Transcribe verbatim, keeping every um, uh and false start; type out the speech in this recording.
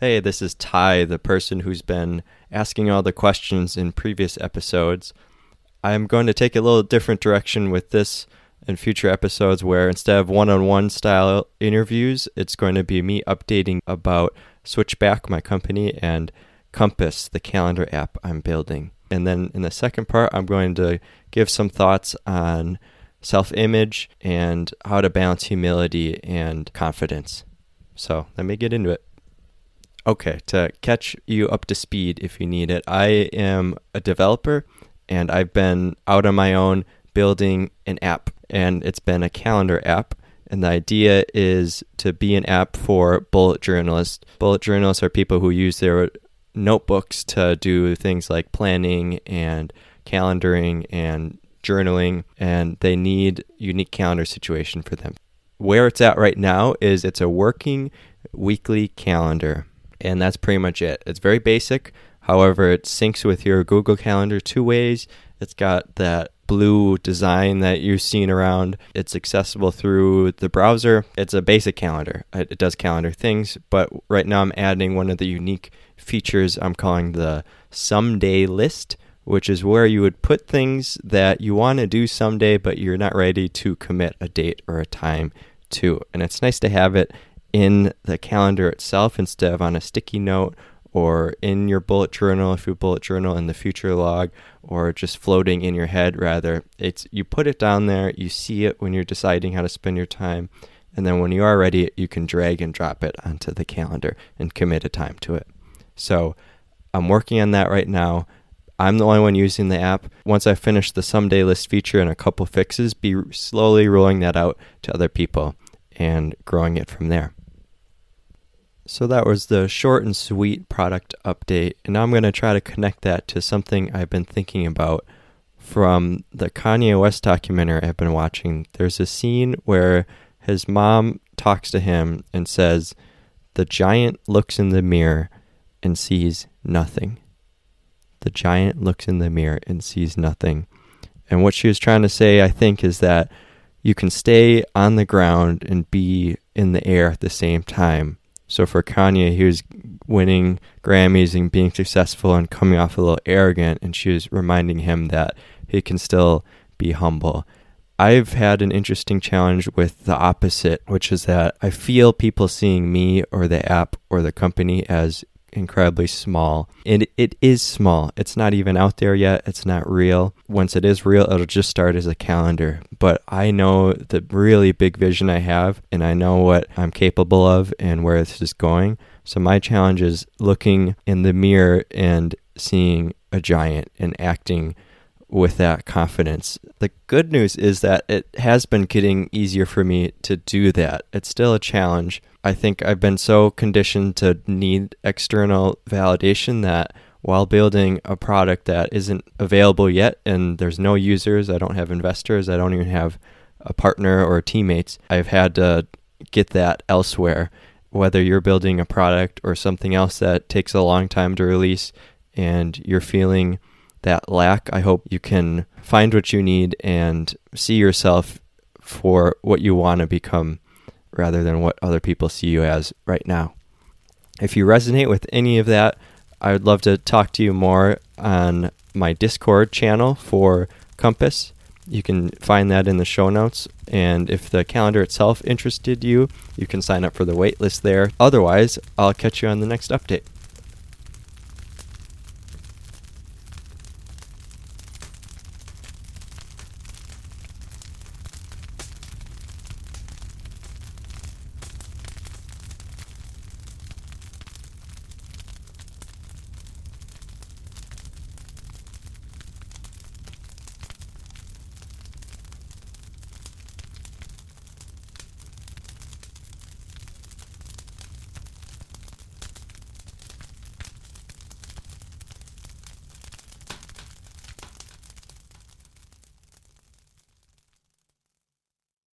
hey, this is Ty, the person who's been asking all the questions in previous episodes. I'm going to take a little different direction with this and future episodes where instead of one-on-one style interviews, it's going to be me updating about Switchback, my company, and Compass, the calendar app I'm building. And then in the second part, I'm going to give some thoughts on self-image and how to balance humility and confidence. So let me get into it. Okay, to catch you up to speed if you need it, I am a developer and I've been out on my own building an app, and it's been a calendar app. And the idea is to be an app for bullet journalists. Bullet journalists are people who use their notebooks to do things like planning and calendaring and journaling, and they need a unique calendar situation for them. Where it's at right now is it's a working weekly calendar, and that's pretty much it. It's very basic. However, it syncs with your Google Calendar two ways. It's got that blue design that you've seen around. It's accessible through the browser. It's a basic calendar. It does calendar things, but right now I'm adding one of the unique features I'm calling the someday list, which is where you would put things that you want to do someday, but you're not ready to commit a date or a time to. And it's nice to have it in the calendar itself instead of on a sticky note or in your bullet journal, if you bullet journal in the future log, or just floating in your head rather. It's you put it down there, you see it when you're deciding how to spend your time, and then when you are ready, you can drag and drop it onto the calendar and commit a time to it. So I'm working on that right now. I'm the only one using the app. Once I finish the someday list feature and a couple fixes, be slowly rolling that out to other people and growing it from there. So that was the short and sweet product update, and now I'm going to try to connect that to something I've been thinking about from the Kanye West documentary I've been watching. There's a scene where his mom talks to him and says, "The giant looks in the mirror and sees nothing." The giant looks in the mirror and sees nothing. And what she was trying to say, I think, is that you can stay on the ground and be in the air at the same time. So for Kanye, he was winning Grammys and being successful and coming off a little arrogant, and she was reminding him that he can still be humble. I've had an interesting challenge with the opposite, which is that I feel people seeing me or the app or the company as incredibly small. And it is small. It's not even out there yet. It's not real. Once it is real, it'll just start as a calendar. But I know the really big vision I have, and I know what I'm capable of and where this is going. So my challenge is looking in the mirror and seeing a giant and acting with that confidence. The good news is that it has been getting easier for me to do that. It's still a challenge. I think I've been so conditioned to need external validation that while building a product that isn't available yet and there's no users, I don't have investors, I don't even have a partner or teammates, I've had to get that elsewhere. Whether you're building a product or something else that takes a long time to release and you're feeling that lack, I hope you can find what you need and see yourself for what you want to become rather than what other people see you as right now. If you resonate with any of that, I would love to talk to you more on my Discord channel for Compass. You can find that in the show notes. And if the calendar itself interested you, you can sign up for the waitlist there. Otherwise, I'll catch you on the next update.